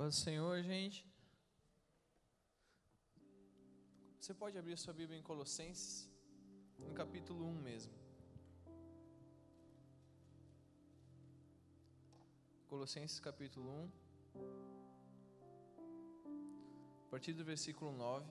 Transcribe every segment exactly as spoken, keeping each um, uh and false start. Paz do Senhor, gente. Você pode abrir sua Bíblia em Colossenses, no capítulo um mesmo. Colossenses, capítulo um, a partir do versículo nove,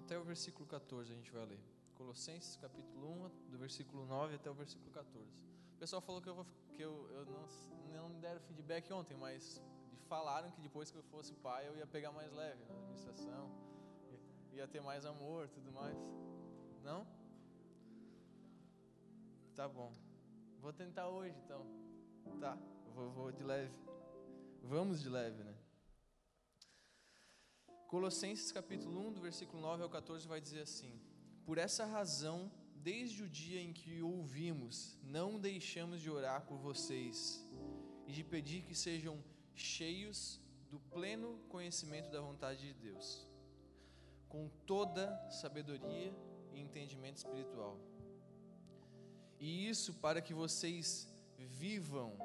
até o versículo catorze a gente vai ler. Colossenses, capítulo um, do versículo nove até o versículo catorze. O pessoal falou que eu, vou, que eu, eu não, não me deram feedback ontem, mas falaram que depois que eu fosse pai eu ia pegar mais leve na administração, ia ter mais amor e tudo mais. Não? Tá bom. Vou tentar hoje, então. Tá, vou, vou de leve. Vamos de leve, né? Colossenses capítulo um, do versículo nove ao catorze vai dizer assim: por essa razão, desde o dia em que ouvimos, não deixamos de orar por vocês e de pedir que sejam cheios do pleno conhecimento da vontade de Deus, com toda sabedoria e entendimento espiritual. E isso para que vocês vivam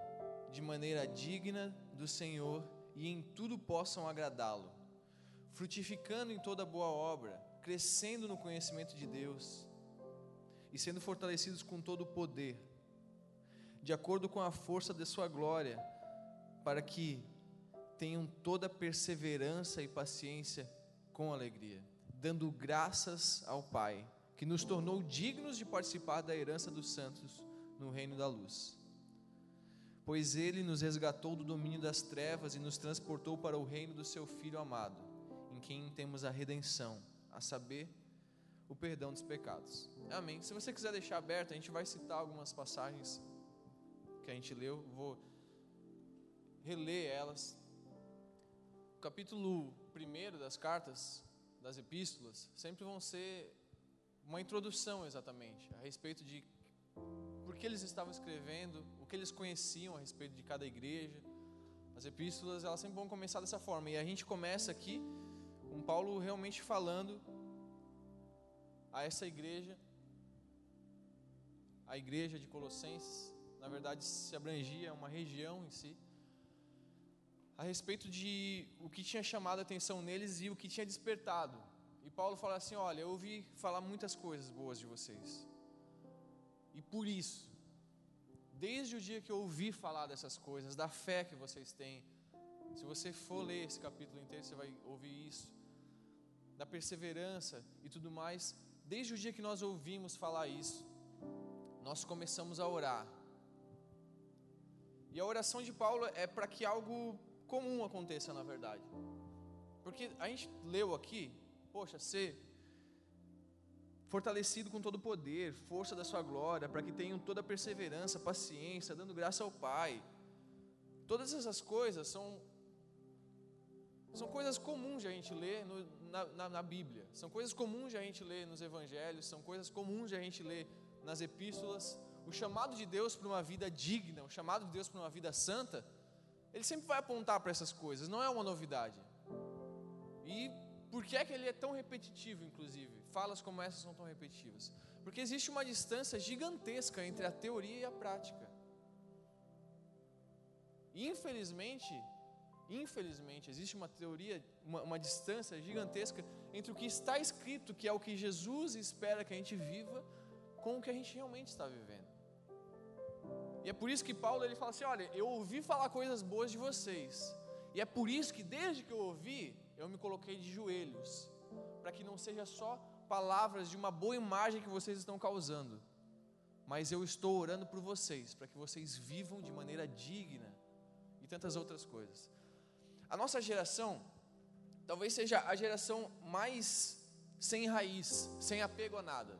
de maneira digna do Senhor e em tudo possam agradá-lo, frutificando em toda boa obra, crescendo no conhecimento de Deus e sendo fortalecidos com todo o poder, de acordo com a força de sua glória, para que tenham toda perseverança e paciência com alegria, dando graças ao Pai, que nos tornou dignos de participar da herança dos santos no reino da luz. Pois Ele nos resgatou do domínio das trevas e nos transportou para o reino do Seu Filho amado, em quem temos a redenção, a saber, o perdão dos pecados. Amém. Se você quiser deixar aberto, a gente vai citar algumas passagens que a gente leu, vou reler elas. O capítulo primeiro das cartas, das epístolas, sempre vão ser uma introdução exatamente a respeito de por que eles estavam escrevendo, o que eles conheciam a respeito de cada igreja. As epístolas, elas sempre vão começar dessa forma. E a gente começa aqui com Paulo realmente falando a essa igreja, a igreja de Colossenses, na verdade se abrangia uma região em si, a respeito de o que tinha chamado a atenção neles e o que tinha despertado. E Paulo fala assim: olha, eu ouvi falar muitas coisas boas de vocês, e por isso, desde o dia que eu ouvi falar dessas coisas, da fé que vocês têm, se você for ler esse capítulo inteiro, você vai ouvir isso, da perseverança e tudo mais. Desde o dia que nós ouvimos falar isso, nós começamos a orar. E a oração de Paulo é para que algo comum aconteça, na verdade. Porque a gente leu aqui, poxa, ser fortalecido com todo o poder, força da sua glória, para que tenham toda a perseverança, paciência, dando graça ao Pai. Todas essas coisas são, são coisas comuns de a gente ler no, na, na, na Bíblia. São coisas comuns de a gente ler nos evangelhos, são coisas comuns de a gente ler nas epístolas. O chamado de Deus para uma vida digna, o chamado de Deus para uma vida santa, Ele sempre vai apontar para essas coisas, não é uma novidade. E por que é que Ele é tão repetitivo, inclusive? Falas como essas são tão repetitivas. Porque existe uma distância gigantesca entre a teoria e a prática. E infelizmente, infelizmente, existe uma teoria, uma, uma distância gigantesca entre o que está escrito, que é o que Jesus espera que a gente viva, com o que a gente realmente está vivendo. E é por isso que Paulo, ele fala assim: olha, eu ouvi falar coisas boas de vocês, e é por isso que desde que eu ouvi, eu me coloquei de joelhos, para que não seja só palavras de uma boa imagem que vocês estão causando, mas eu estou orando por vocês, para que vocês vivam de maneira digna, e tantas outras coisas. A nossa geração, talvez seja a geração mais sem raiz, sem apego a nada.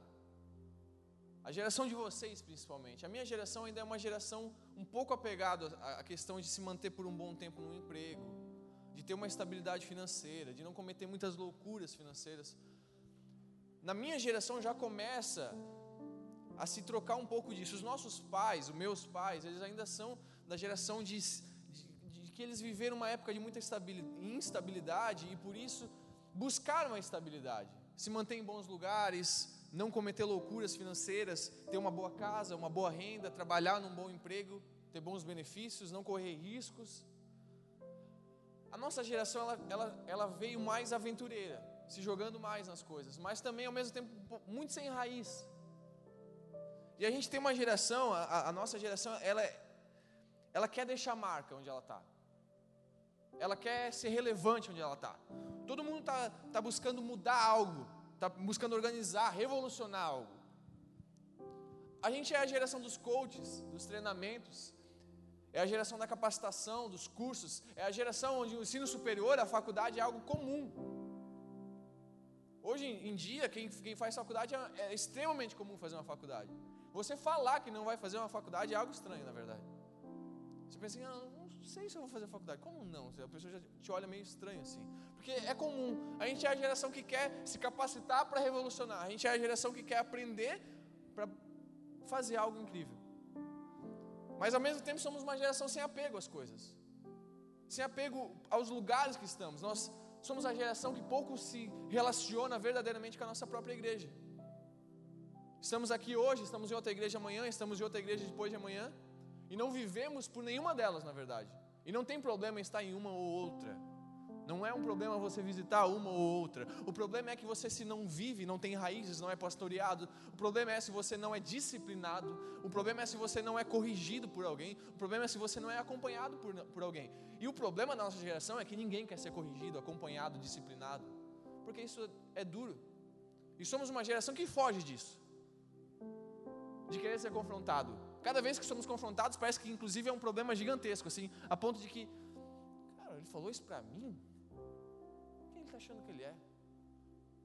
A geração de vocês, principalmente. A minha geração ainda é uma geração um pouco apegada à questão de se manter por um bom tempo num emprego, de ter uma estabilidade financeira, de não cometer muitas loucuras financeiras. Na minha geração já começa a se trocar um pouco disso. Os nossos pais, os meus pais, eles ainda são da geração de, de, de que eles viveram uma época de muita instabilidade e por isso buscaram a estabilidade, se manter em bons lugares, não cometer loucuras financeiras, ter uma boa casa, uma boa renda, trabalhar num bom emprego. ter bons benefícios, não correr riscos. A nossa geração ela, ela, ela veio mais aventureira, se jogando mais nas coisas, mas também ao mesmo tempo muito sem raiz. E a gente tem uma geração, a, a nossa geração, ela, ela quer deixar marca onde ela está. Ela quer ser relevante onde ela está. Todo mundo está tá buscando mudar algo, está buscando organizar, revolucionar algo. A gente é a geração dos coaches, dos treinamentos, é a geração da capacitação, dos cursos, é a geração onde o ensino superior, a faculdade é algo comum. Hoje em dia, quem, quem faz faculdade é, é extremamente comum fazer uma faculdade. Você falar que não vai fazer uma faculdade é algo estranho, na verdade. Você pensa assim, ah, não sei se eu vou fazer faculdade. Como não? A pessoa já te olha meio estranho assim. Porque é comum. A gente é a geração que quer se capacitar para revolucionar. A gente é a geração que quer aprender para fazer algo incrível. Mas ao mesmo tempo somos uma geração sem apego às coisas. Sem apego aos lugares que estamos. Nós somos a geração que pouco se relaciona verdadeiramente com a nossa própria igreja. Estamos aqui hoje, estamos em outra igreja amanhã, estamos em outra igreja depois de amanhã. E não vivemos por nenhuma delas, na verdade. E não tem problema em estar em uma ou outra. Não é um problema você visitar uma ou outra. O problema é que você, se não vive, não tem raízes, não é pastoreado. O problema é se você não é disciplinado. O problema é se você não é corrigido por alguém. O problema é se você não é acompanhado por, por alguém. E o problema da nossa geração é que ninguém quer ser corrigido, acompanhado, disciplinado. Porque isso é duro. E somos uma geração que foge disso. De querer ser confrontado. Cada vez que somos confrontados, parece que inclusive é um problema gigantesco, assim, a ponto de que, cara, ele falou isso pra mim? Quem ele está achando que ele é?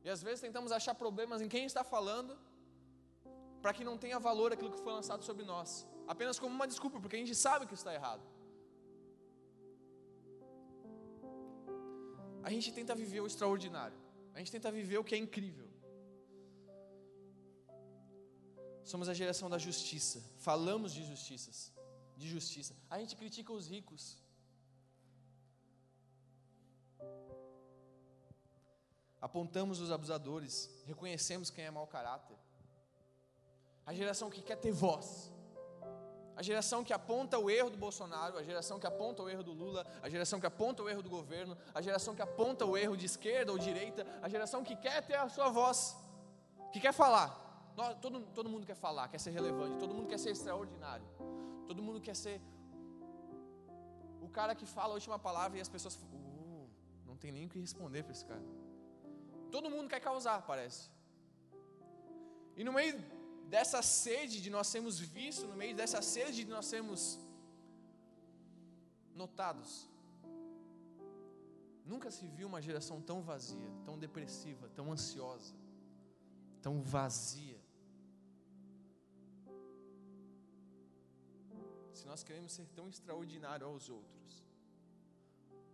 E às vezes tentamos achar problemas em quem está falando, para que não tenha valor aquilo que foi lançado sobre nós, apenas como uma desculpa, porque a gente sabe que está errado. A gente tenta viver o extraordinário, a gente tenta viver o que é incrível. Somos a geração da justiça, falamos de justiças, de justiça. A gente critica os ricos. Apontamos os abusadores, reconhecemos quem é mau caráter. A geração que quer ter voz. A geração que aponta o erro do Bolsonaro, a geração que aponta o erro do Lula, a geração que aponta o erro do governo, a geração que aponta o erro de esquerda ou direita, a geração que quer ter a sua voz, que quer falar. Todo, todo mundo quer falar, quer ser relevante, todo mundo quer ser extraordinário, todo mundo quer ser o cara que fala a última palavra e as pessoas falam, uh, não tem nem o que responder para esse cara. Todo mundo quer causar, parece. E no meio dessa sede de nós sermos vistos, no meio dessa sede de nós sermos notados, nunca se viu uma geração tão vazia, tão depressiva, tão ansiosa, tão vazia. Se nós queremos ser tão extraordinários aos outros,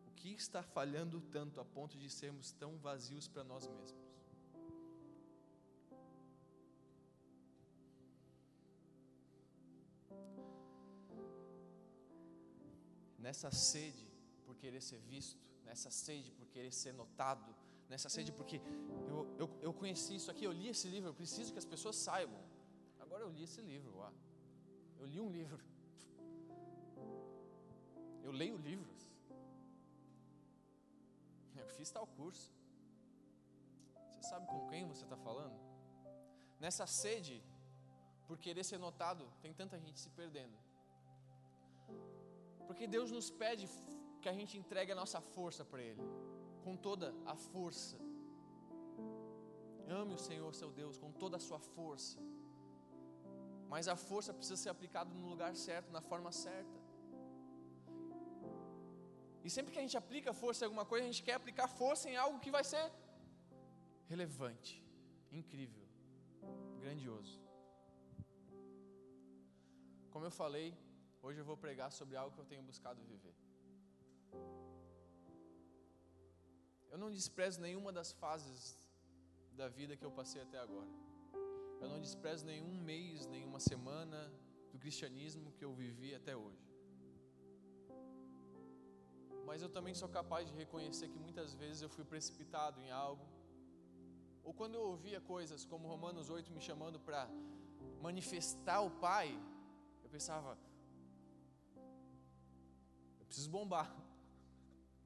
o que está falhando tanto a ponto de sermos tão vazios para nós mesmos? Nessa sede por querer ser visto, nessa sede por querer ser notado, nessa sede porque eu, eu, eu conheci isso aqui, eu li esse livro, eu preciso que as pessoas saibam. Agora eu li esse livro, ó. Eu li um livro. Eu leio livros. Eu fiz tal curso. Você sabe com quem você está falando? Nessa sede, por querer ser notado, tem tanta gente se perdendo. Porque Deus nos pede que a gente entregue a nossa força para Ele. Com toda a força. Ame o Senhor, seu Deus, com toda a sua força. Mas a força precisa ser aplicada no lugar certo, na forma certa. E sempre que a gente aplica força em alguma coisa, a gente quer aplicar força em algo que vai ser relevante, incrível, grandioso. Como eu falei, hoje eu vou pregar sobre algo que eu tenho buscado viver. Eu não desprezo nenhuma das fases da vida que eu passei até agora. Eu não desprezo nenhum mês, nenhuma semana do cristianismo que eu vivi até hoje. Mas eu também sou capaz de reconhecer que muitas vezes eu fui precipitado em algo. Ou quando eu ouvia coisas como Romanos oito me chamando para manifestar o Pai, eu pensava, preciso bombar,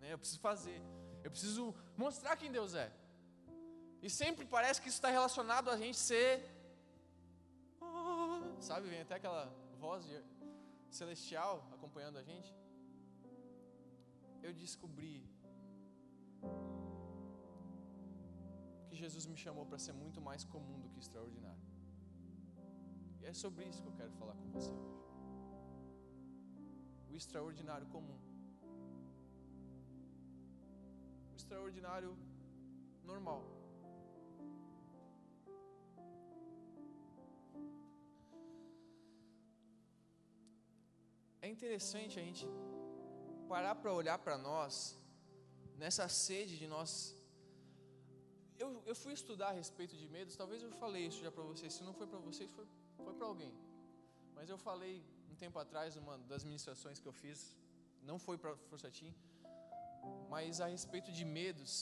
né? Eu preciso fazer, eu preciso mostrar quem Deus é. E sempre parece que isso está relacionado a gente ser, sabe, vem até aquela voz de celestial acompanhando a gente. Eu descobri que Jesus me chamou para ser muito mais comum do que extraordinário. E é sobre isso que eu quero falar com você hoje. O extraordinário comum. O extraordinário normal. É interessante a gente parar para olhar para nós, nessa sede de nós. Eu, eu fui estudar a respeito de medos, talvez eu falei isso já para vocês, se não foi para vocês, foi, foi para alguém. Mas eu falei um tempo atrás, uma das ministrações que eu fiz, não foi para ForçaTeen, mas a respeito de medos.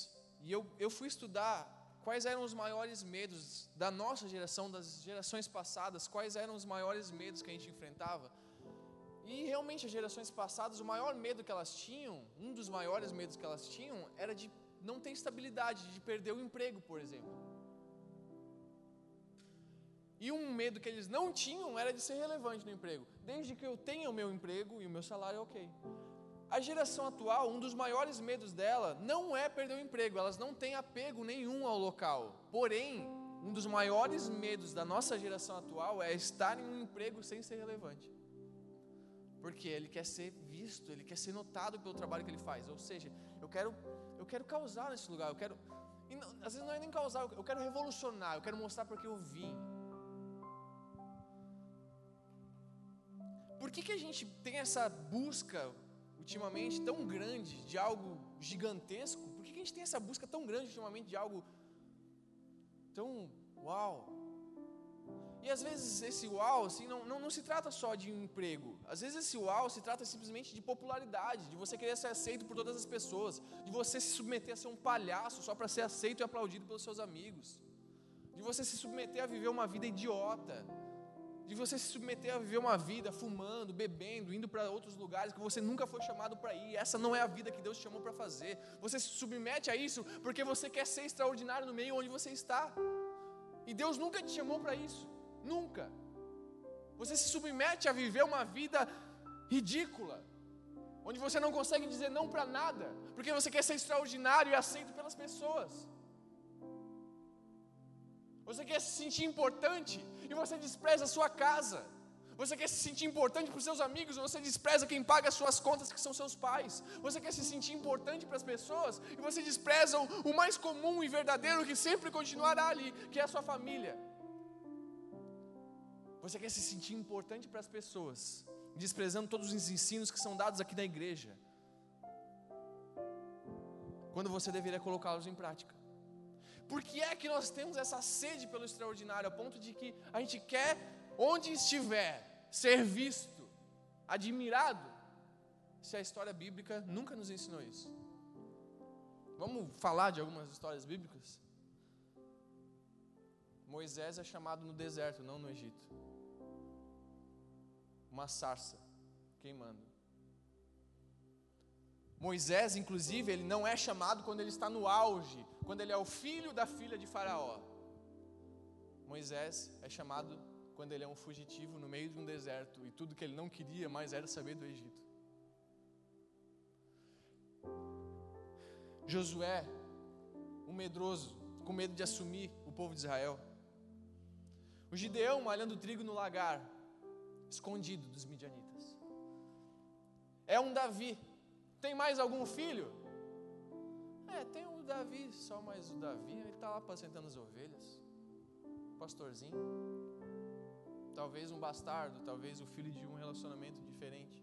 E eu, eu fui estudar quais eram os maiores medos da nossa geração, das gerações passadas, quais eram os maiores medos que a gente enfrentava. E realmente as gerações passadas, o maior medo que elas tinham, um dos maiores medos que elas tinham, era de não ter estabilidade, de perder o emprego, por exemplo. E um medo que eles não tinham era de ser relevante no emprego. Desde que eu tenha o meu emprego e o meu salário, ok. A geração atual, um dos maiores medos dela não é perder o emprego, elas não têm apego nenhum ao local. Porém, um dos maiores medos da nossa geração atual é estar em um emprego sem ser relevante. Porque ele quer ser visto, ele quer ser notado pelo trabalho que ele faz. Ou seja, eu quero, eu quero causar nesse lugar, eu quero... E não, às vezes não é nem causar, eu quero revolucionar, eu quero mostrar porque eu vim. Por que que a gente tem essa busca, ultimamente, tão grande de algo gigantesco? Por que que a gente tem essa busca tão grande, ultimamente, de algo tão... uau... E às vezes esse uau assim, não, não, não se trata só de um emprego. Às vezes esse uau se trata simplesmente de popularidade, de você querer ser aceito por todas as pessoas, de você se submeter a ser um palhaço só para ser aceito e aplaudido pelos seus amigos, de você se submeter a viver uma vida idiota, de você se submeter a viver uma vida fumando, bebendo, indo para outros lugares que você nunca foi chamado para ir. Essa não é a vida que Deus te chamou para fazer. Você se submete a isso porque você quer ser extraordinário no meio onde você está. E Deus nunca te chamou para isso. Nunca. Você se submete a viver uma vida ridícula, onde você não consegue dizer não para nada, porque você quer ser extraordinário e aceito pelas pessoas. Você quer se sentir importante e você despreza a sua casa. Você quer se sentir importante para os seus amigos, você despreza quem paga as suas contas, que são seus pais. Você quer se sentir importante para as pessoas e você despreza o mais comum e verdadeiro que sempre continuará ali, que é a sua família. Você quer se sentir importante para as pessoas, desprezando todos os ensinos que são dados aqui na igreja, quando você deveria colocá-los em prática. Por que é que nós temos essa sede pelo extraordinário, a ponto de que a gente quer, onde estiver, ser visto, admirado, se a história bíblica nunca nos ensinou isso? Vamos falar de algumas histórias bíblicas? Moisés é chamado no deserto, não no Egito. Uma sarça queimando. Moisés, inclusive, ele não é chamado quando ele está no auge, quando ele é o filho da filha de Faraó. Moisés é chamado quando ele é um fugitivo no meio de um deserto, e tudo que ele não queria mais era saber do Egito. Josué, um medroso, com medo de assumir o povo de Israel. O Gideão malhando trigo no lagar, escondido dos midianitas. É um Davi. Tem mais algum filho? É, tem o Davi, só mais o Davi. Ele está lá apacentando as ovelhas. Pastorzinho. Talvez um bastardo, talvez o filho de um relacionamento diferente.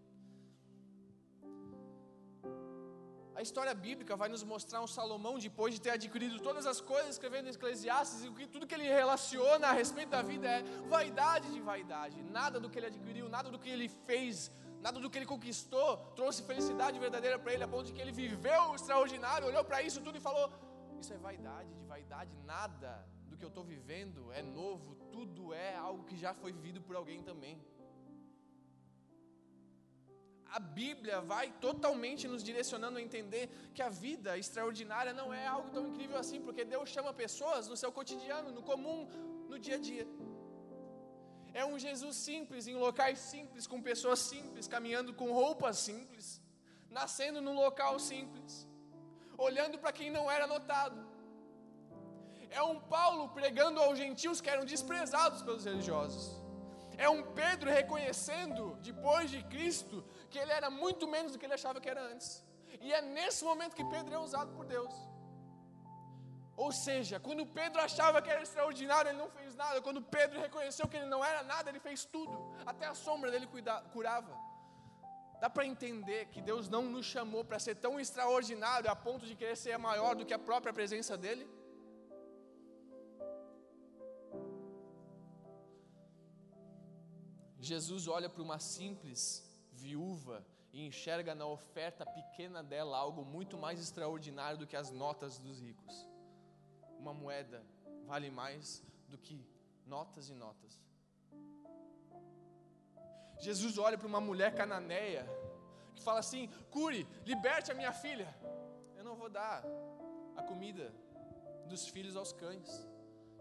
A história bíblica vai nos mostrar um Salomão, depois de ter adquirido todas as coisas, escrevendo em Eclesiastes, e tudo que ele relaciona a respeito da vida é vaidade de vaidade. Nada do que ele adquiriu, nada do que ele fez, nada do que ele conquistou trouxe felicidade verdadeira para ele, a ponto de que ele viveu o extraordinário, olhou para isso tudo e falou: isso é vaidade de vaidade, nada do que eu estou vivendo é novo, tudo é algo que já foi vivido por alguém também. a Bíblia vai totalmente nos direcionando a entender que a vida extraordinária não é algo tão incrível assim, porque Deus chama pessoas no seu cotidiano, no comum, no dia a dia. É um Jesus simples, em locais simples, com pessoas simples, caminhando com roupas simples, nascendo num local simples, olhando para quem não era notado. É um Paulo pregando aos gentios que eram desprezados pelos religiosos. É um Pedro reconhecendo, depois de Cristo, que ele era muito menos do que ele achava que era antes. E é nesse momento que Pedro é usado por Deus. Ou seja, quando Pedro achava que era extraordinário, ele não fez nada. Quando Pedro reconheceu que ele não era nada, ele fez tudo. Até a sombra dele curava. Dá para entender que Deus não nos chamou para ser tão extraordinário a ponto de querer ser maior do que a própria presença dele? Jesus olha para uma simples viúva e enxerga na oferta pequena dela algo muito mais extraordinário do que as notas dos ricos. Uma moeda vale mais do que notas e notas. Jesus olha para uma mulher cananeia que fala assim: cure, liberte a minha filha. Eu não vou dar a comida dos filhos aos cães.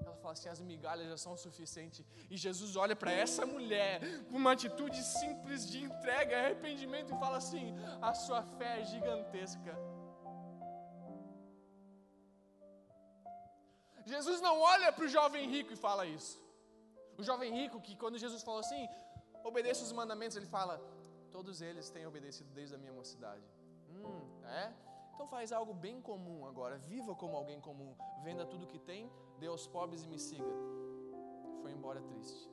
Ela fala assim: as migalhas já são o suficiente. E Jesus olha para essa mulher com uma atitude simples de entrega, arrependimento, e fala assim: a sua fé é gigantesca. Jesus não olha para o jovem rico e fala isso. O jovem rico, que quando Jesus falou assim: obedeça os mandamentos, ele fala: todos eles têm obedecido desde a minha mocidade. Hum, é? Então faz algo bem comum agora, viva como alguém comum, venda tudo que tem, dê aos pobres e me siga. Foi embora triste.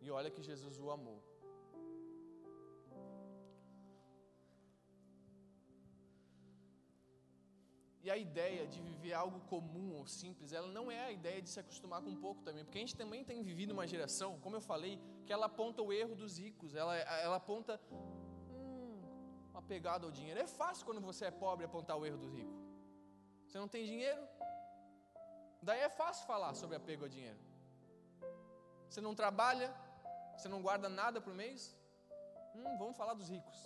E olha que Jesus o amou. E a ideia de viver algo comum ou simples, ela não é a ideia de se acostumar com pouco também, porque a gente também tem vivido uma geração, como eu falei, que ela aponta o erro dos ricos, ela, ela aponta apegado ao dinheiro. É fácil quando você é pobre apontar o erro do rico. Você não tem dinheiro? Daí é fácil falar sobre apego ao dinheiro. Você não trabalha? Você não guarda nada por mês? Hum, vamos falar dos ricos.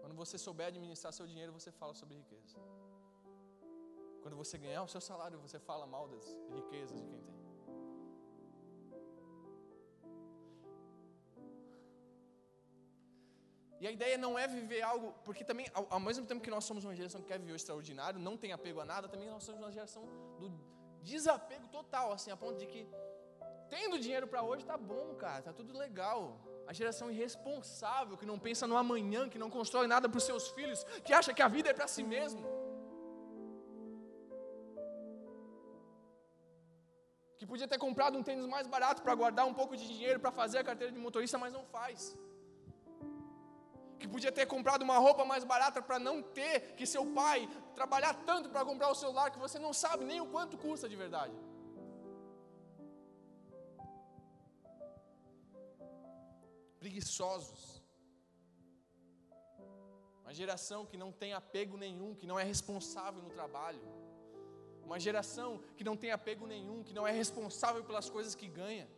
Quando você souber administrar seu dinheiro, você fala sobre riqueza. Quando você ganhar o seu salário, você fala mal das riquezas de quem tem. E a ideia não é viver algo, porque também, ao, ao mesmo tempo que nós somos uma geração que quer viver o extraordinário, não tem apego a nada, também nós somos uma geração do desapego total, assim, a ponto de que, tendo dinheiro para hoje, tá bom, cara, tá tudo legal. A geração irresponsável, que não pensa no amanhã, que não constrói nada para os seus filhos, que acha que a vida é para si mesmo. Que podia ter comprado um tênis mais barato para guardar um pouco de dinheiro para fazer a carteira de motorista, mas não faz. Que podia ter comprado uma roupa mais barata para não ter que seu pai trabalhar tanto para comprar o celular que você não sabe nem o quanto custa de verdade. Preguiçosos. Uma geração que não tem apego nenhum, que não é responsável no trabalho. Uma geração que não tem apego nenhum, que não é responsável pelas coisas que ganha.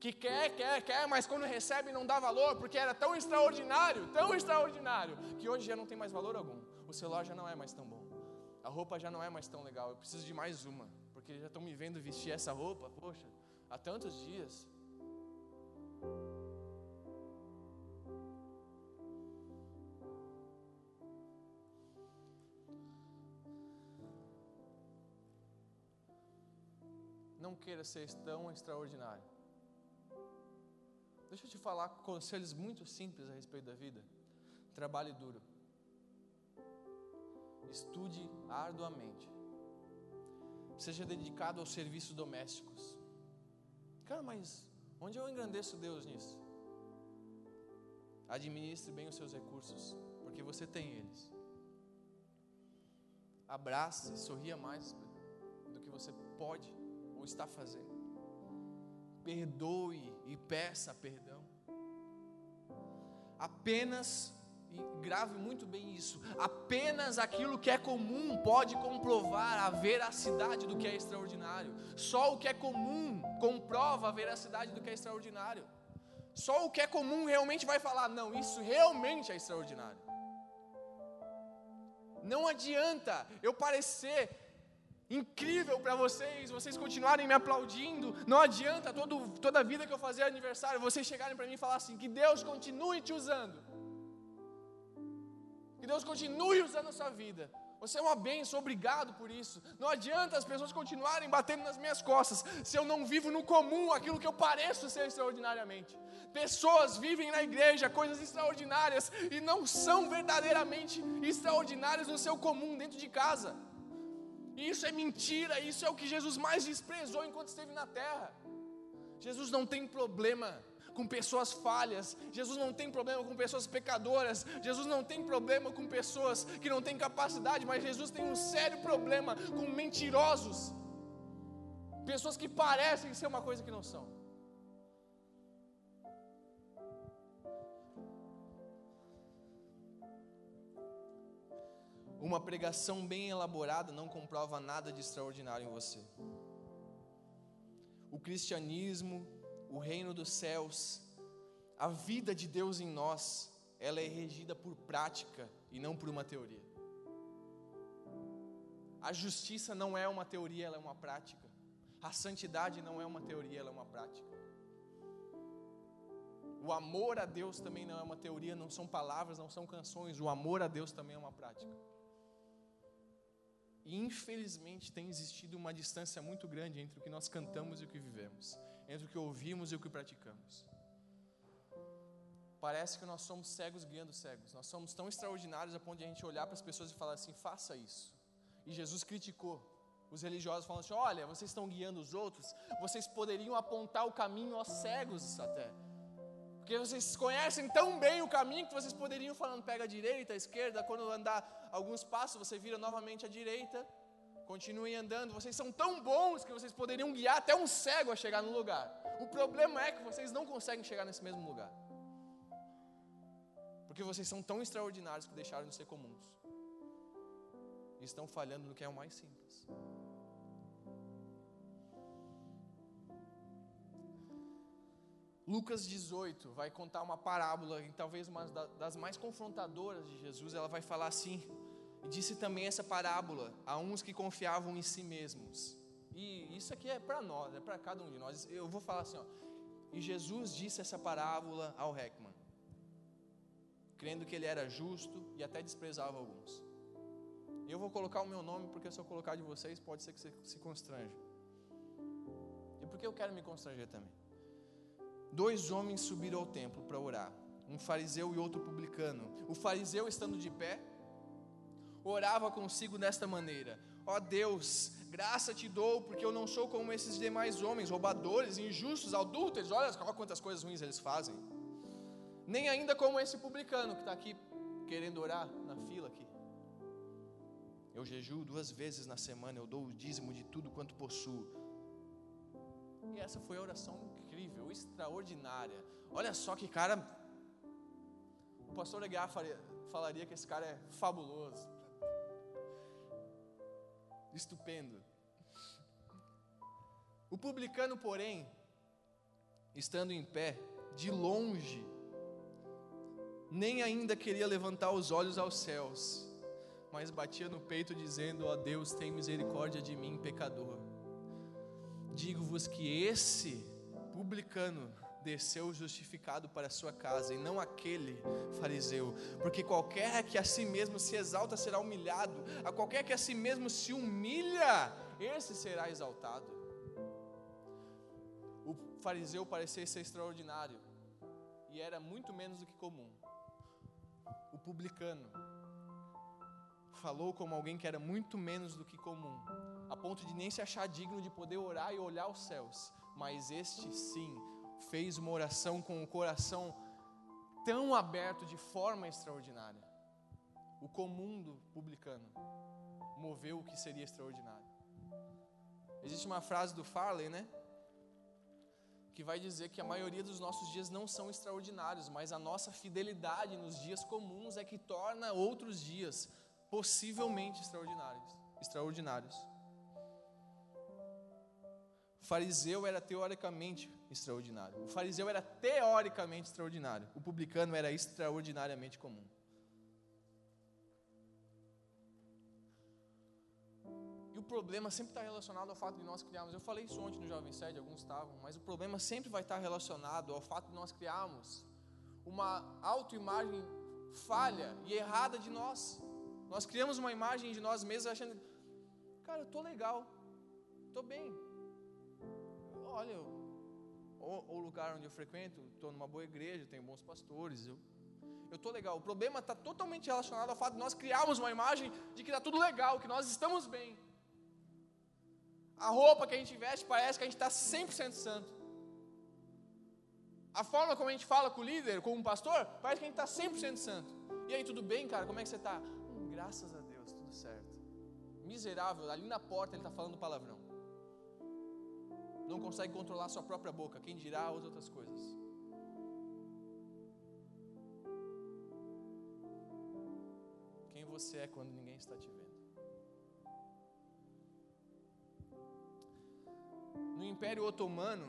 Que quer, quer, quer, mas quando recebe não dá valor, porque era tão extraordinário, tão extraordinário, que hoje já não tem mais valor algum. O celular já não é mais tão bom. A roupa já não é mais tão legal. Eu preciso de mais uma, porque já estão me vendo vestir essa roupa, poxa, há tantos dias. Não queira ser tão extraordinário. Deixa eu te falar conselhos muito simples a respeito da vida. Trabalhe duro. Estude arduamente. Seja dedicado aos serviços domésticos. Cara, mas onde eu engrandeço Deus nisso? Administre bem os seus recursos, porque você tem eles. Abrace, sorria mais do que você pode ou está fazendo. Perdoe e peça perdão. Apenas e e grave muito bem isso, apenas aquilo que é comum pode comprovar a veracidade do que é extraordinário. Só o que é comum comprova a veracidade do que é extraordinário. Só o que é comum realmente vai falar, não, isso realmente é extraordinário. Não adianta eu parecer incrível para vocês, vocês continuarem me aplaudindo, não adianta todo, toda a vida que eu fazer aniversário, vocês chegarem para mim e falar assim, que Deus continue te usando. Que Deus continue usando a sua vida. Você é uma bênção, obrigado por isso. Não adianta as pessoas continuarem batendo nas minhas costas, se eu não vivo no comum aquilo que eu pareço ser extraordinariamente. Pessoas vivem na igreja coisas extraordinárias e não são verdadeiramente extraordinárias no seu comum dentro de casa. E isso é mentira, isso é o que Jesus mais desprezou enquanto esteve na terra. Jesus não tem problema com pessoas falhas, Jesus não tem problema com pessoas pecadoras, Jesus não tem problema com pessoas que não têm capacidade, mas Jesus tem um sério problema com mentirosos, pessoas que parecem ser uma coisa que não são. Uma pregação bem elaborada não comprova nada de extraordinário em você. O cristianismo, o reino dos céus, a vida de Deus em nós, ela é regida por prática e não por uma teoria. A justiça não é uma teoria, ela é uma prática. A santidade não é uma teoria, ela é uma prática. O amor a Deus também não é uma teoria, não são palavras, não são canções. O amor a Deus também é uma prática. E infelizmente tem existido uma distância muito grande entre o que nós cantamos e o que vivemos, entre o que ouvimos e o que praticamos. Parece que nós somos cegos guiando cegos. Nós somos tão extraordinários a ponto de a gente olhar para as pessoas e falar assim, faça isso. E Jesus criticou os religiosos falando assim, olha, vocês estão guiando os outros, vocês poderiam apontar o caminho aos cegos até. Porque vocês conhecem tão bem o caminho que vocês poderiam falando, pega a direita, a esquerda, quando andar alguns passos, você vira novamente à direita, continuem andando, vocês são tão bons que vocês poderiam guiar até um cego a chegar no lugar. O problema é que vocês não conseguem chegar nesse mesmo lugar. Porque vocês são tão extraordinários que deixaram de ser comuns. E estão falhando no que é o mais simples. Lucas dezoito vai contar uma parábola, talvez uma das mais confrontadoras de Jesus. Ela vai falar assim, e disse também essa parábola a uns que confiavam em si mesmos. E isso aqui é para nós, é para cada um de nós. Eu vou falar assim, ó, e Jesus disse essa parábola ao Heckman, crendo que ele era justo e até desprezava alguns. Eu vou colocar o meu nome, porque se eu colocar de vocês, pode ser que você se constranja. E porque eu quero me constranger também. Dois homens subiram ao templo para orar, um fariseu e outro publicano. O fariseu, estando de pé, orava consigo desta maneira: ó Deus, graça te dou, porque eu não sou como esses demais homens, roubadores, injustos, adúlteros. Olha, olha quantas coisas ruins eles fazem. Nem ainda como esse publicano que está aqui querendo orar na fila aqui. Eu jejuo duas vezes na semana, eu dou o dízimo de tudo quanto possuo. E essa foi a oração incrível, extraordinária. Olha só que cara. O pastor Aguiar falaria que esse cara é fabuloso, estupendo. O publicano, porém, estando em pé, de longe, nem ainda queria levantar os olhos aos céus, mas batia no peito dizendo: ó Deus, tem misericórdia de mim, pecador. Digo-vos que esse publicano desceu justificado para a sua casa, e não aquele fariseu, porque qualquer que a si mesmo se exalta será humilhado, a qualquer que a si mesmo se humilha, esse será exaltado. O fariseu parecia ser extraordinário, e era muito menos do que comum. O publicano falou como alguém que era muito menos do que comum, a ponto de nem se achar digno de poder orar e olhar os céus. Mas este sim fez uma oração com o coração tão aberto de forma extraordinária. O comum do publicano moveu o que seria extraordinário. Existe uma frase do Farley, né? que vai dizer que a maioria dos nossos dias não são extraordinários, mas a nossa fidelidade nos dias comuns é que torna outros dias possivelmente extraordinários. extraordinários. O fariseu era teoricamente extraordinário. O fariseu era teoricamente extraordinário. O publicano era extraordinariamente comum. E o problema sempre está relacionado ao fato de nós criarmos. Eu falei isso ontem no Jovem Sede, alguns estavam, mas o problema sempre vai estar relacionado ao fato de nós criarmos uma autoimagem falha e errada de nós. Nós criamos uma imagem de nós mesmos achando, cara, eu tô legal, tô bem. Olha, eu, o, o lugar onde eu frequento, tô numa boa igreja, tenho bons pastores, eu, eu tô legal. O problema está totalmente relacionado ao fato de nós criarmos uma imagem de que está tudo legal, que nós estamos bem. A roupa que a gente veste parece que a gente está cem por cento santo. A forma como a gente fala com o líder, com o pastor, parece que a gente está cem por cento santo. E aí, tudo bem, cara? Como é que você está? Graças a Deus, tudo certo. Miserável, ali na porta ele está falando palavrão. Não consegue controlar sua própria boca, quem dirá as outras coisas. Quem você é quando ninguém está te vendo? No Império Otomano,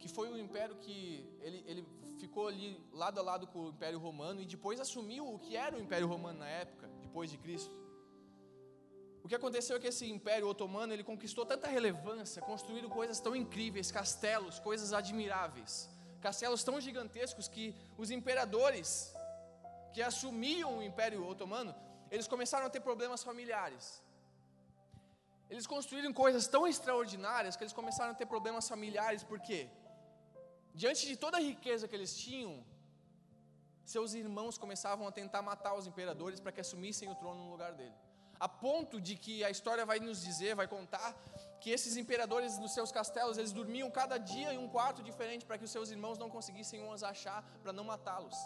que foi o império que ele, ele ficou ali lado a lado com o Império Romano e depois assumiu o que era o Império Romano na época, depois de Cristo. O que aconteceu é que esse Império Otomano, ele conquistou tanta relevância, construíram coisas tão incríveis, castelos, coisas admiráveis, castelos tão gigantescos que os imperadores que assumiam o Império Otomano, eles começaram a ter problemas familiares. Eles construíram coisas tão extraordinárias que eles começaram a ter problemas familiares. Por quê? Diante de toda a riqueza que eles tinham, seus irmãos começavam a tentar matar os imperadores para que assumissem o trono no lugar dele. A ponto de que a história vai nos dizer, vai contar, que esses imperadores nos seus castelos, eles dormiam cada dia em um quarto diferente para que os seus irmãos não conseguissem os achar para não matá-los.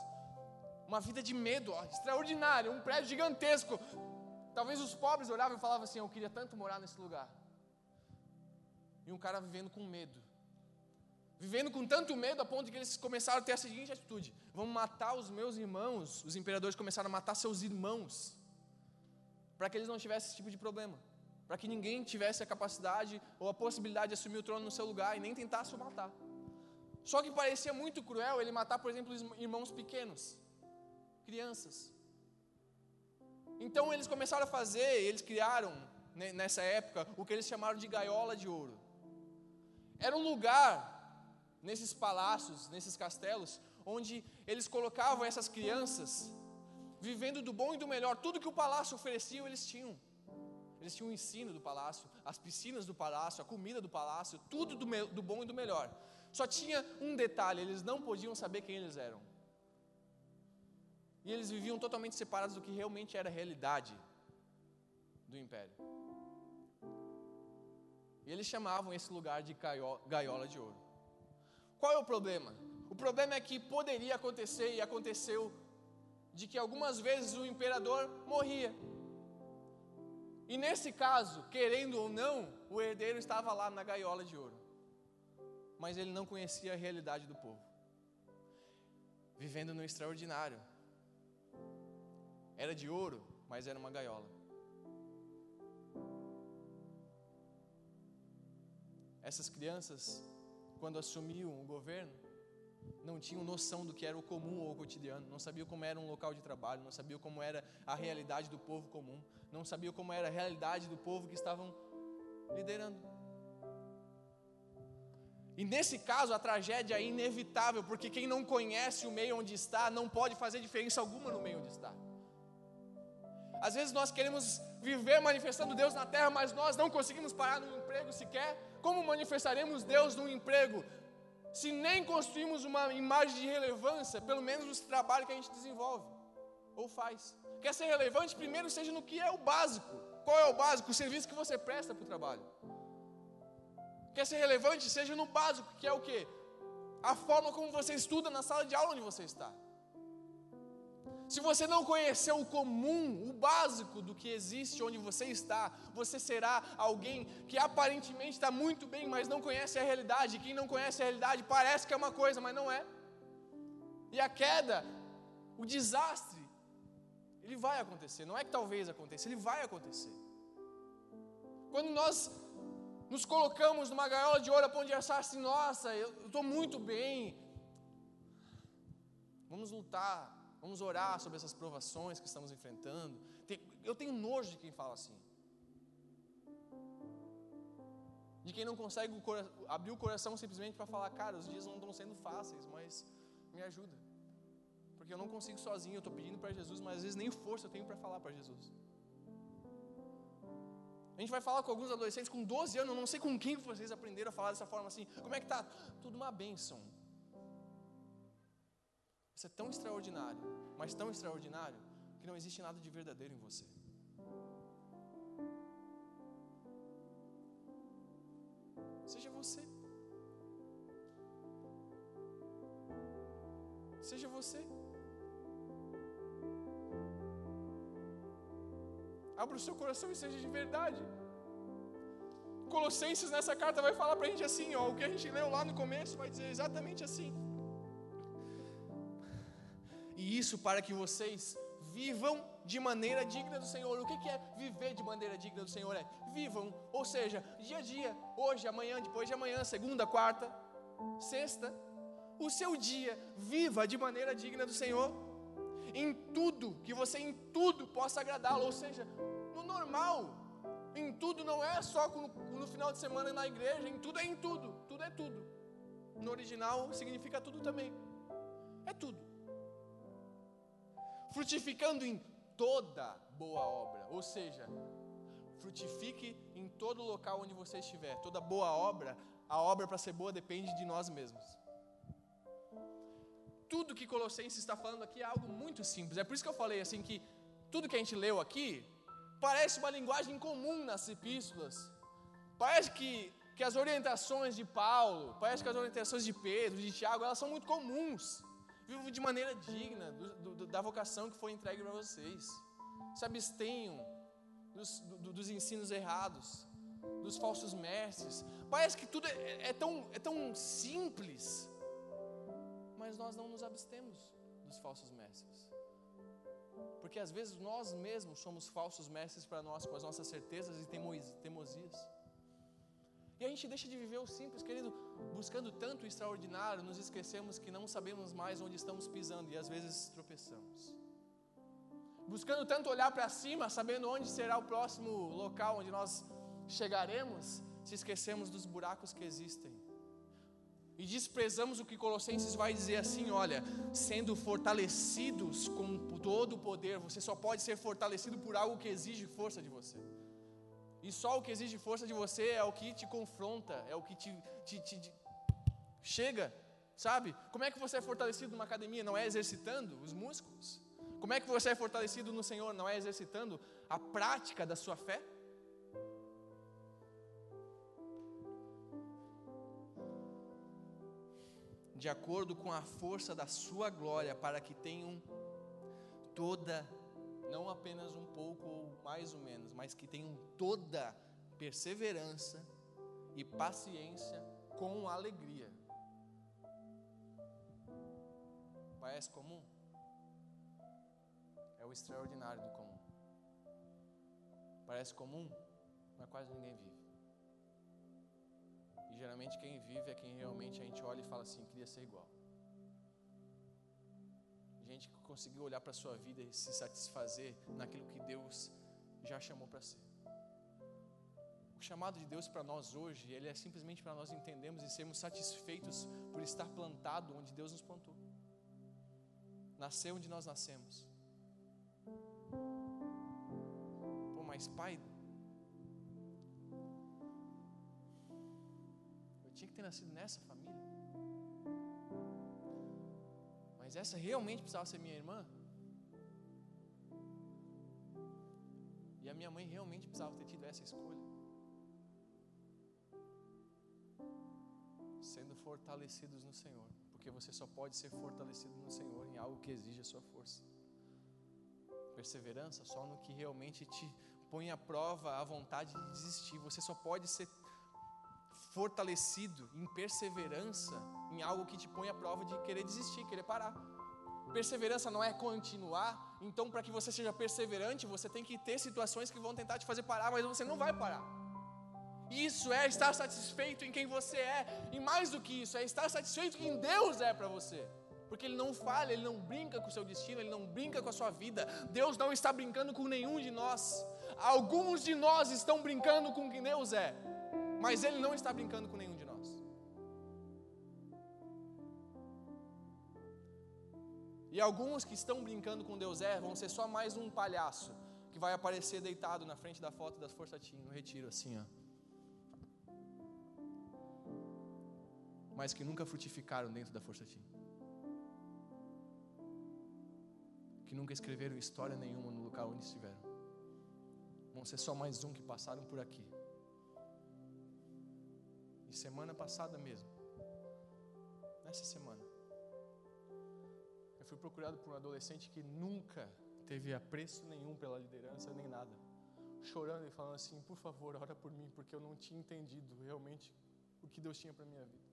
Uma vida de medo, ó, extraordinária, um prédio gigantesco. Talvez os pobres olhavam e falavam assim, eu queria tanto morar nesse lugar. E um cara vivendo com medo. Vivendo com tanto medo a ponto de que eles começaram a ter a seguinte atitude. Vamos matar os meus irmãos. Os imperadores começaram a matar seus irmãos. Para que eles não tivessem esse tipo de problema. Para que ninguém tivesse a capacidade ou a possibilidade de assumir o trono no seu lugar e nem tentasse o matar. Só que parecia muito cruel ele matar, por exemplo, irmãos pequenos. Crianças. Então eles começaram a fazer, eles criaram nessa época o que eles chamaram de gaiola de ouro. Era um lugar... nesses palácios, nesses castelos, onde eles colocavam essas crianças, vivendo do bom e do melhor, tudo que o palácio oferecia, eles tinham. Eles tinham o ensino do palácio, as piscinas do palácio, a comida do palácio, tudo do, me- do bom e do melhor. Só tinha um detalhe, eles não podiam saber quem eles eram. E eles viviam totalmente separados do que realmente era a realidade do império. E eles chamavam esse lugar de gaio- gaiola de ouro. Qual é o problema? O problema é que poderia acontecer e aconteceu de que algumas vezes o imperador morria. E nesse caso, querendo ou não, o herdeiro estava lá na gaiola de ouro. Mas ele não conhecia a realidade do povo. Vivendo no extraordinário. Era de ouro, mas era uma gaiola. Essas crianças... quando assumiam o governo, não tinham noção do que era o comum ou o cotidiano, não sabiam como era um local de trabalho, não sabiam como era a realidade do povo comum, não sabiam como era a realidade do povo que estavam liderando. E nesse caso a tragédia é inevitável, porque quem não conhece o meio onde está, não pode fazer diferença alguma no meio onde está. Às vezes nós queremos viver manifestando Deus na terra, mas nós não conseguimos parar num emprego sequer. Como manifestaremos Deus num emprego? Se nem construímos uma imagem de relevância, pelo menos no trabalho que a gente desenvolve, ou faz. Quer ser relevante? Primeiro seja no que é o básico. Qual é o básico? O serviço que você presta para o trabalho. Quer ser relevante? Seja no básico, que é o quê? A forma como você estuda na sala de aula onde você está. Se você não conhecer o comum, o básico do que existe onde você está, você será alguém que aparentemente está muito bem, mas não conhece a realidade. Quem não conhece a realidade parece que é uma coisa, mas não é. E a queda, o desastre, ele vai acontecer. Não é que talvez aconteça, ele vai acontecer. Quando nós nos colocamos numa gaiola de ouro a ponto de achar assim, nossa, eu estou muito bem. Vamos lutar. Vamos orar sobre essas provações que estamos enfrentando. Eu tenho nojo de quem fala assim. De quem não consegue abrir o coração simplesmente para falar, cara, os dias não estão sendo fáceis, mas me ajuda. Porque eu não consigo sozinho, eu estou pedindo para Jesus, mas às vezes nem força eu tenho para falar para Jesus. A gente vai falar com alguns adolescentes com doze anos, eu não sei com quem vocês aprenderam a falar dessa forma assim. Como é que tá? Tudo uma bênção. Você é tão extraordinário, mas tão extraordinário, que não existe nada de verdadeiro em você. Seja você. Seja você. Abra o seu coração e seja de verdade. Colossenses nessa carta vai falar pra gente assim, ó, o que a gente leu lá no começo vai dizer exatamente assim. E isso para que vocês vivam de maneira digna do Senhor. O que é viver de maneira digna do Senhor? É vivam, ou seja, dia a dia, hoje, amanhã, depois de amanhã, segunda, quarta, sexta. O seu dia, viva de maneira digna do Senhor. Em tudo, que você em tudo possa agradá-lo. Ou seja, no normal, em tudo não é só no, no final de semana na igreja. Em tudo é em tudo, tudo é tudo. No original significa tudo também. É tudo. Frutificando em toda boa obra, ou seja, frutifique em todo local onde você estiver, toda boa obra, a obra para ser boa depende de nós mesmos. Tudo que Colossenses está falando aqui é algo muito simples, é por isso que eu falei assim que tudo que a gente leu aqui, parece uma linguagem comum nas epístolas, parece que, que as orientações de Paulo, parece que as orientações de Pedro, de Tiago, elas são muito comuns. Vivo de maneira digna do, do, da vocação que foi entregue para vocês. Se abstenham dos, do, dos ensinos errados, dos falsos mestres. Parece que tudo é, é, tão, é tão simples, mas nós não nos abstemos dos falsos mestres. Porque às vezes nós mesmos somos falsos mestres para nós, com as nossas certezas e teimosias. E a gente deixa de viver o simples, querido, buscando tanto o extraordinário, nos esquecemos que não sabemos mais onde estamos pisando e às vezes tropeçamos. Buscando tanto olhar para cima, sabendo onde será o próximo local onde nós chegaremos, se esquecemos dos buracos que existem. E desprezamos o que Colossenses vai dizer assim, olha, sendo fortalecidos com todo o poder, você só pode ser fortalecido por algo que exige força de você. E só o que exige força de você é o que te confronta, é o que te, te, te, te... chega, sabe? Como é que você é fortalecido numa academia? Não é exercitando os músculos? Como é que você é fortalecido no Senhor? Não é exercitando a prática da sua fé? De acordo com a força da sua glória, para que tenham toda a não apenas um pouco ou mais ou menos, mas que tenham toda perseverança e paciência com alegria. Parece comum? É o extraordinário do comum. Parece comum, mas quase ninguém vive. E geralmente quem vive é quem realmente a gente olha e fala assim, queria ser igual. Gente que conseguiu olhar para a sua vida e se satisfazer naquilo que Deus já chamou para ser. O chamado de Deus para nós hoje, ele é simplesmente para nós entendermos e sermos satisfeitos por estar plantado onde Deus nos plantou. Nascer onde nós nascemos. Pô, mas pai, eu tinha que ter nascido nessa família. Mas essa realmente precisava ser minha irmã? E a minha mãe realmente precisava ter tido essa escolha? Sendo fortalecidos no Senhor, porque você só pode ser fortalecido no Senhor em algo que exige a sua força. perseverança só no que realmente te põe à prova a vontade de desistir. Você só pode ser fortalecido em perseverança em algo que te põe à prova de querer desistir, querer parar. Perseverança não é continuar. Então, para que você seja perseverante, você tem que ter situações que vão tentar te fazer parar, mas você não vai parar. Isso é estar satisfeito em quem você é. E mais do que isso, é estar satisfeito em quem Deus é para você. Porque Ele não falha, Ele não brinca com o seu destino, Ele não brinca com a sua vida. Deus não está brincando com nenhum de nós. Alguns de nós estão brincando com quem Deus é, mas Ele não está brincando com nenhum de nós. E alguns que estão brincando com Deus é, vão ser só mais um palhaço que vai aparecer deitado na frente da foto das ForçaTeen no retiro, assim, ó. Mas que nunca frutificaram dentro da ForçaTeen. Que nunca escreveram história nenhuma no lugar onde estiveram. Vão ser só mais um que passaram por aqui. E semana passada mesmo, nessa semana, eu fui procurado por um adolescente que nunca teve apreço nenhum pela liderança, nem nada. Chorando e falando assim, por favor, ora por mim, porque eu não tinha entendido realmente o que Deus tinha para a minha vida.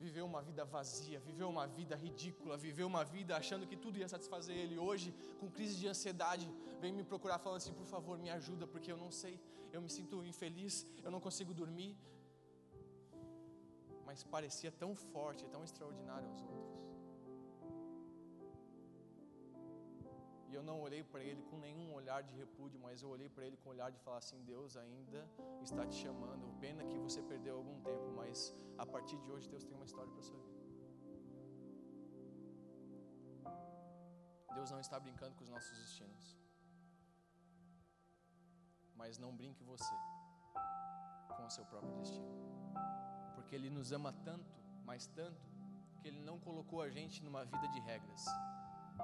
Viveu uma vida vazia, viveu uma vida ridícula, viveu uma vida achando que tudo ia satisfazer ele. Hoje, com crise de ansiedade, vem me procurar falando assim, por favor, me ajuda, porque eu não sei, eu me sinto infeliz, eu não consigo dormir. Mas parecia tão forte, tão extraordinário aos outros. E eu não olhei para ele com nenhum olhar de repúdio, mas eu olhei para ele com o olhar de falar assim, Deus ainda está te chamando, pena que você perdeu algum tempo, mas a partir de hoje Deus tem uma história para a sua vida. Deus não está brincando com os nossos destinos. Mas não brinque você com o seu próprio destino. Porque Ele nos ama tanto, mas tanto, que Ele não colocou a gente numa vida de regras.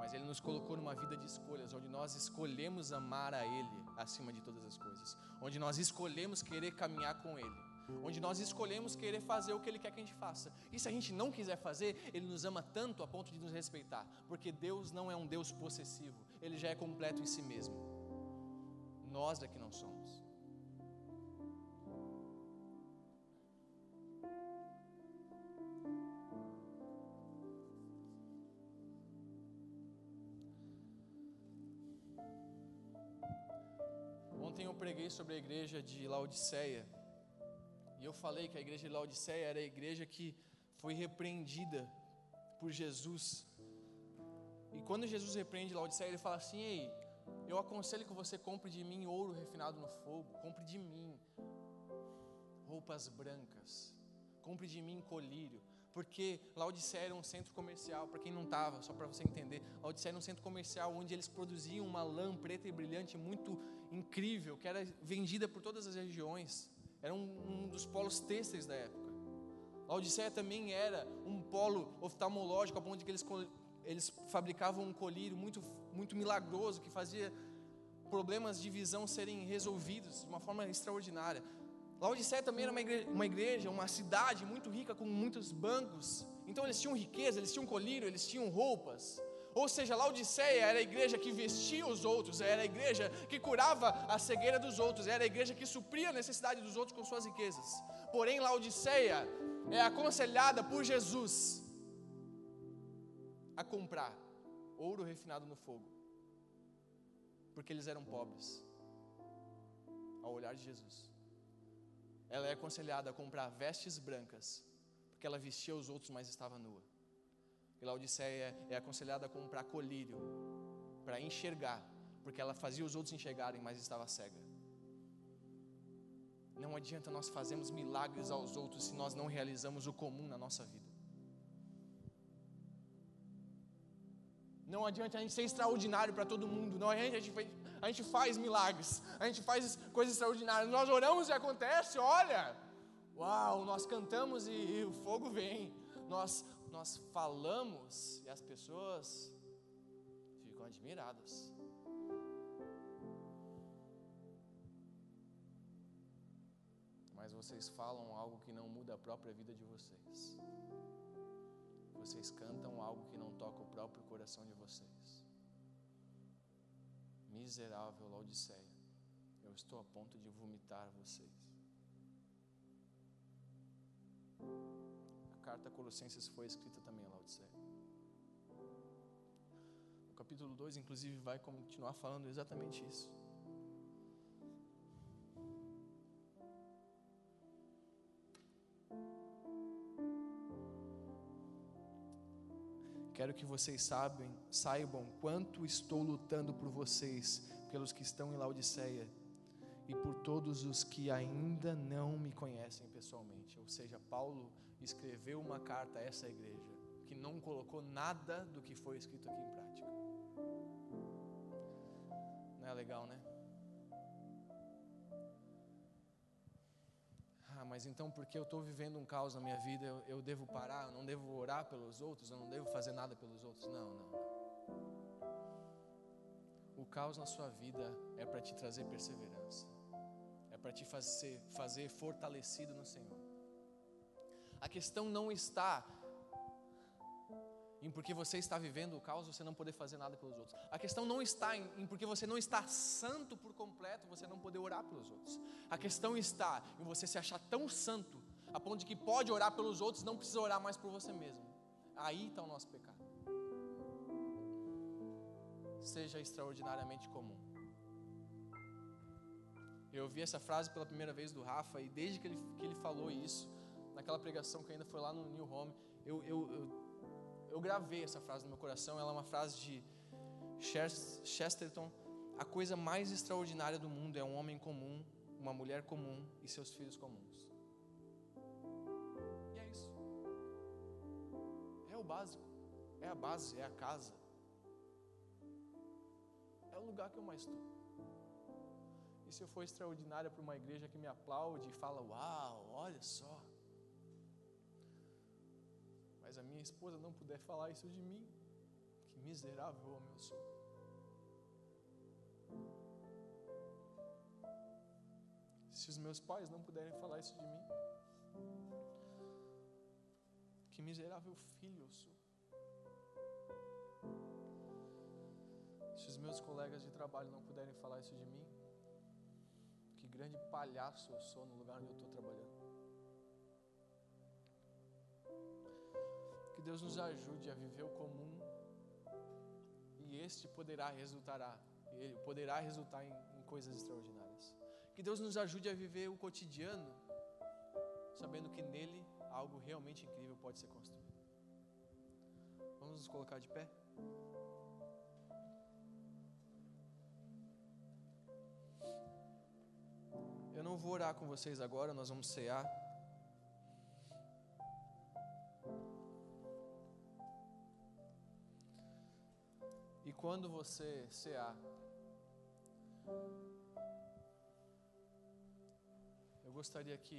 Mas Ele nos colocou numa vida de escolhas, onde nós escolhemos amar a Ele acima de todas as coisas. Onde nós escolhemos querer caminhar com Ele. Onde nós escolhemos querer fazer o que Ele quer que a gente faça. E se a gente não quiser fazer, Ele nos ama tanto a ponto de nos respeitar. Porque Deus não é um Deus possessivo. Ele já é completo em si mesmo. Nós é que não somos. Ontem eu preguei sobre a igreja de Laodiceia e eu falei que a igreja de Laodiceia era a igreja que foi repreendida por Jesus. E quando Jesus repreende Laodiceia, Ele fala assim, ei, eu aconselho que você compre de mim ouro refinado no fogo, compre de mim roupas brancas, compre de mim colírio. Porque Laodiceia era um centro comercial, para quem não estava, só para você entender, Laodiceia era um centro comercial onde eles produziam uma lã preta e brilhante muito incrível, que era vendida por todas as regiões, era um, um dos polos têxteis da época. Laodiceia também era um polo oftalmológico, onde eles, eles fabricavam um colírio muito, muito milagroso, que fazia problemas de visão serem resolvidos de uma forma extraordinária. Laodiceia também era uma igreja, uma igreja, uma cidade muito rica com muitos bancos. Então eles tinham riqueza, eles tinham colírio, eles tinham roupas. Ou seja, Laodiceia era a igreja que vestia os outros, era a igreja que curava a cegueira dos outros, era a igreja que supria a necessidade dos outros com suas riquezas. Porém, Laodiceia é aconselhada por Jesus a comprar ouro refinado no fogo, porque eles eram pobres, ao olhar de Jesus. Ela é aconselhada a comprar vestes brancas, porque ela vestia os outros, mas estava nua. E Laodiceia é aconselhada a comprar colírio, para enxergar, porque ela fazia os outros enxergarem, mas estava cega. Não adianta nós fazermos milagres aos outros, se nós não realizamos o comum na nossa vida. Não adianta a gente ser extraordinário para todo mundo. Não, a gente, a gente, a gente faz milagres, a gente faz coisas extraordinárias. Nós oramos e acontece, olha. Uau, nós cantamos e, e o fogo vem. Nós, nós falamos e as pessoas ficam admiradas. Mas vocês falam algo que não muda a própria vida de vocês. Vocês cantam algo que não toca o próprio coração de vocês. Miserável Laodiceia, eu estou a ponto de vomitar vocês. A carta a Colossenses foi escrita também a Laodiceia. O capítulo dois, inclusive, vai continuar falando exatamente isso. Quero que vocês sabem, saibam quanto estou lutando por vocês, pelos que estão em Laodiceia e por todos os que ainda não me conhecem pessoalmente. Ou seja, Paulo escreveu uma carta a essa igreja que não colocou nada do que foi escrito aqui em prática. Não é legal, né? Mas então, porque eu estou vivendo um caos na minha vida, eu, eu devo parar, eu não devo orar pelos outros, eu não devo fazer nada pelos outros. Não, não. O caos na sua vida é para te trazer perseverança, é para te fazer, fazer fortalecido no Senhor. A questão não está em porque você está vivendo o caos, você não poder fazer nada pelos outros. A questão não está em, em porque você não está santo por completo, você não poder orar pelos outros. A questão está em você se achar tão santo, a ponto de que pode orar pelos outros, não precisa orar mais por você mesmo. Aí está o nosso pecado. Seja extraordinariamente comum. Eu ouvi essa frase pela primeira vez do Rafa, e desde que ele, que ele falou isso, naquela pregação que ainda foi lá no New Home, eu... eu, eu Eu gravei essa frase no meu coração. Ela é uma frase de Chesterton. A coisa mais extraordinária do mundo é um homem comum, uma mulher comum e seus filhos comuns. E é isso. É o básico. É a base, é a casa. É o lugar que eu mais estou. E se eu for extraordinária para uma igreja que me aplaude e fala, uau, olha só. Mas a minha esposa não puder falar isso de mim, que miserável homem eu sou. Se os meus pais não puderem falar isso de mim, que miserável filho eu sou. Se os meus colegas de trabalho não puderem falar isso de mim, que grande palhaço eu sou no lugar onde eu estou trabalhando. Deus nos ajude a viver o comum, e este poderá resultará, ele poderá resultar em, em coisas extraordinárias. Que Deus nos ajude a viver o cotidiano, sabendo que nele algo realmente incrível pode ser construído. Vamos nos colocar de pé? Eu não vou orar com vocês agora, nós vamos cear. Quando você cear, eu gostaria que,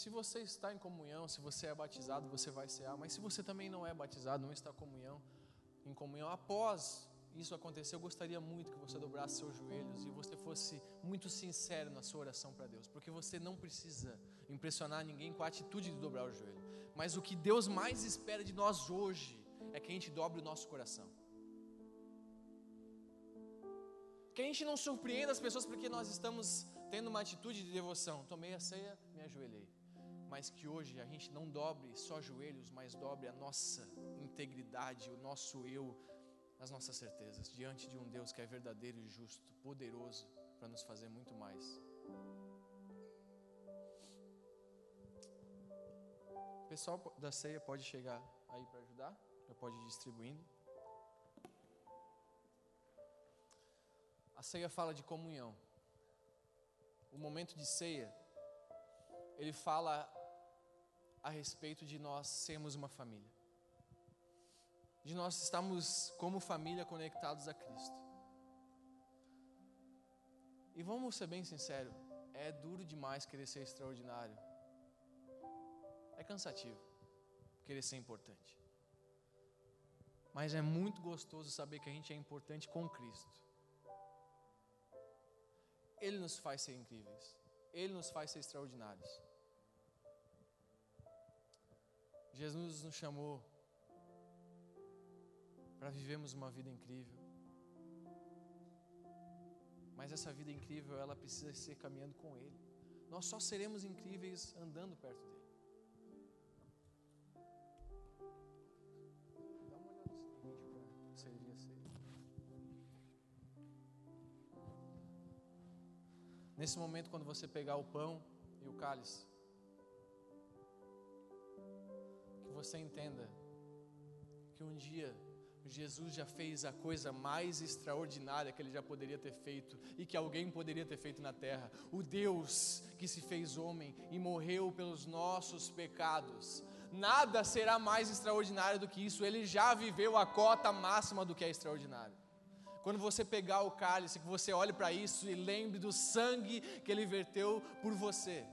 se você está em comunhão, se você é batizado, você vai cear, mas se você também não é batizado, não está em comunhão, em comunhão, após isso acontecer, eu gostaria muito que você dobrasse seus joelhos e você fosse muito sincero na sua oração para Deus, porque você não precisa impressionar ninguém com a atitude de dobrar o joelho, mas o que Deus mais espera de nós hoje é que a gente dobre o nosso coração. Que a gente não surpreenda as pessoas porque nós estamos tendo uma atitude de devoção. Tomei a ceia, me ajoelhei. Mas que hoje a gente não dobre só joelhos, mas dobre a nossa integridade, o nosso eu, as nossas certezas, diante de um Deus que é verdadeiro e justo, poderoso, para nos fazer muito mais. O pessoal da ceia pode chegar aí para ajudar. Pode ir distribuindo. A ceia fala de comunhão. O momento de ceia, ele fala a respeito de nós sermos uma família, de nós estarmos como família conectados a Cristo. E vamos ser bem sinceros, é duro demais querer ser extraordinário. É cansativo querer ser importante. Mas é muito gostoso saber que a gente é importante com Cristo. Ele nos faz ser incríveis. Ele nos faz ser extraordinários. Jesus nos chamou para vivermos uma vida incrível, Mas essa vida incrível, ela precisa ser caminhando com Ele. Nós só seremos incríveis andando perto dEle. Dá uma olhada nesse vídeo para servir a ceia. Nesse momento, quando você pegar o pão e o cálice, que você entenda que um dia Jesus já fez a coisa mais extraordinária que Ele já poderia ter feito e que alguém poderia ter feito na terra. O Deus que se fez homem e morreu pelos nossos pecados. Nada será mais extraordinário do que isso. Ele já viveu a cota máxima do que é extraordinário. Quando você pegar o cálice, que você olhe para isso e lembre do sangue que Ele verteu por você.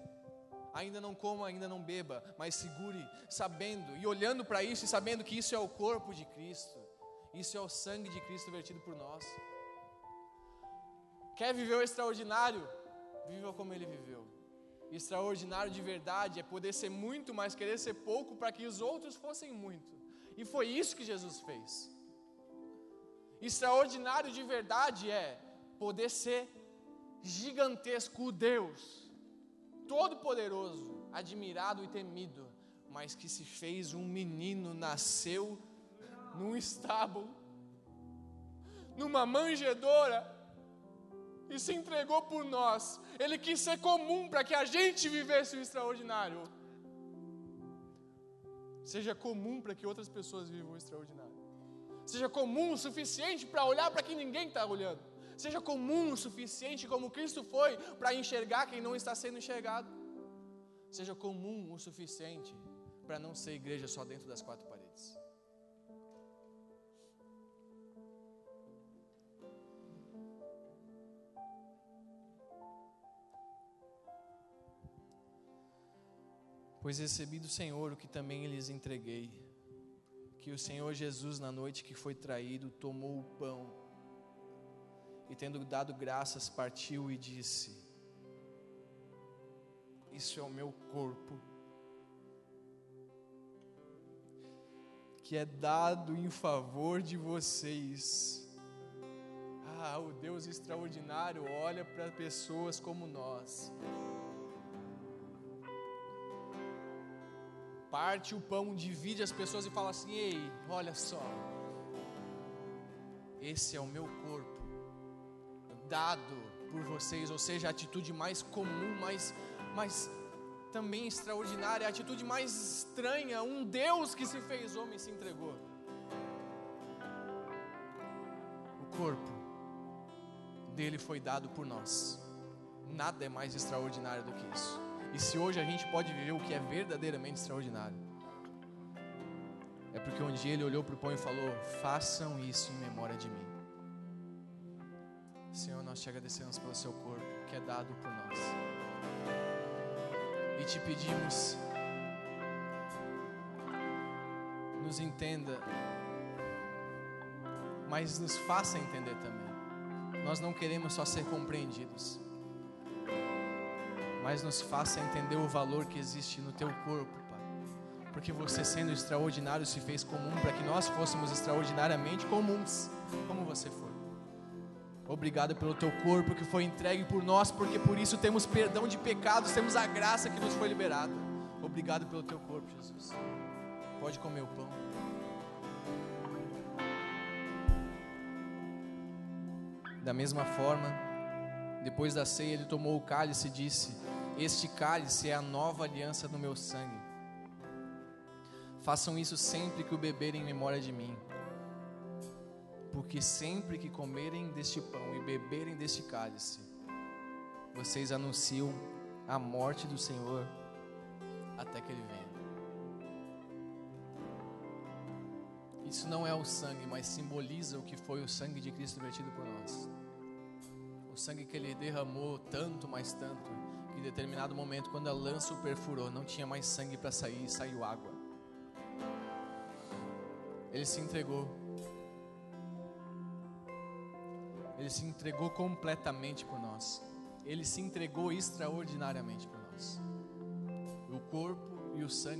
Ainda não coma, ainda não beba, mas segure, sabendo e olhando para isso e sabendo que isso é o corpo de Cristo. Isso é o sangue de Cristo vertido por nós. Quer viver o extraordinário? Viva como Ele viveu. Extraordinário de verdade é poder ser muito, mas querer ser pouco para que os outros fossem muito. E foi isso que Jesus fez. Extraordinário de verdade é poder ser gigantesco, o Deus Todo-Poderoso, admirado e temido, mas que se fez um menino, nasceu num estábulo, numa manjedoura, e se entregou por nós. Ele quis ser comum para que a gente vivesse o extraordinário. Seja comum para que outras pessoas vivam o extraordinário. Seja comum o suficiente para olhar para quem ninguém está olhando. Seja comum o suficiente como Cristo foi para enxergar quem não está sendo enxergado. Seja comum o suficiente para não ser igreja só dentro das quatro paredes. Pois recebi do Senhor o que também lhes entreguei, que o Senhor Jesus, na noite que foi traído, tomou o pão e, tendo dado graças, partiu e disse: isso é o meu corpo, que é dado em favor de vocês. Ah, o Deus extraordinário olha para pessoas como nós. Parte o pão, divide as pessoas e fala assim: ei, olha só, esse é o meu corpo dado por vocês. Ou seja, a atitude mais comum, mas, mas também extraordinária, a atitude mais estranha, um Deus que se fez homem se entregou. O corpo dele foi dado por nós. Nada é mais extraordinário do que isso. E se hoje a gente pode viver o que é verdadeiramente extraordinário, é porque um dia Ele olhou para o pão e falou: façam isso em memória de mim. Senhor, nós te agradecemos pelo seu corpo que é dado por nós, e te pedimos, nos entenda, mas nos faça entender também. Nós não queremos só ser compreendidos, mas nos faça entender o valor que existe no teu corpo, Pai, porque você, sendo extraordinário, se fez comum para que nós fôssemos extraordinariamente comuns, como você foi. Obrigado pelo teu corpo que foi entregue por nós, porque por isso temos perdão de pecados, temos a graça que nos foi liberada. Obrigado pelo teu corpo, Jesus. Pode comer o pão. Da mesma forma, depois da ceia, Ele tomou o cálice e disse: este cálice é a nova aliança no meu sangue. Façam isso sempre que o beberem em memória de mim. Porque sempre que comerem deste pão e beberem deste cálice, vocês anunciam a morte do Senhor até que Ele venha. Isso não é o sangue, mas simboliza o que foi o sangue de Cristo vertido por nós. O sangue que Ele derramou tanto, mais tanto, que em determinado momento, quando a lança o perfurou, não tinha mais sangue para sair, e saiu água. Ele se entregou. Ele se entregou completamente por nós. Ele se entregou extraordinariamente por nós. O corpo e o sangue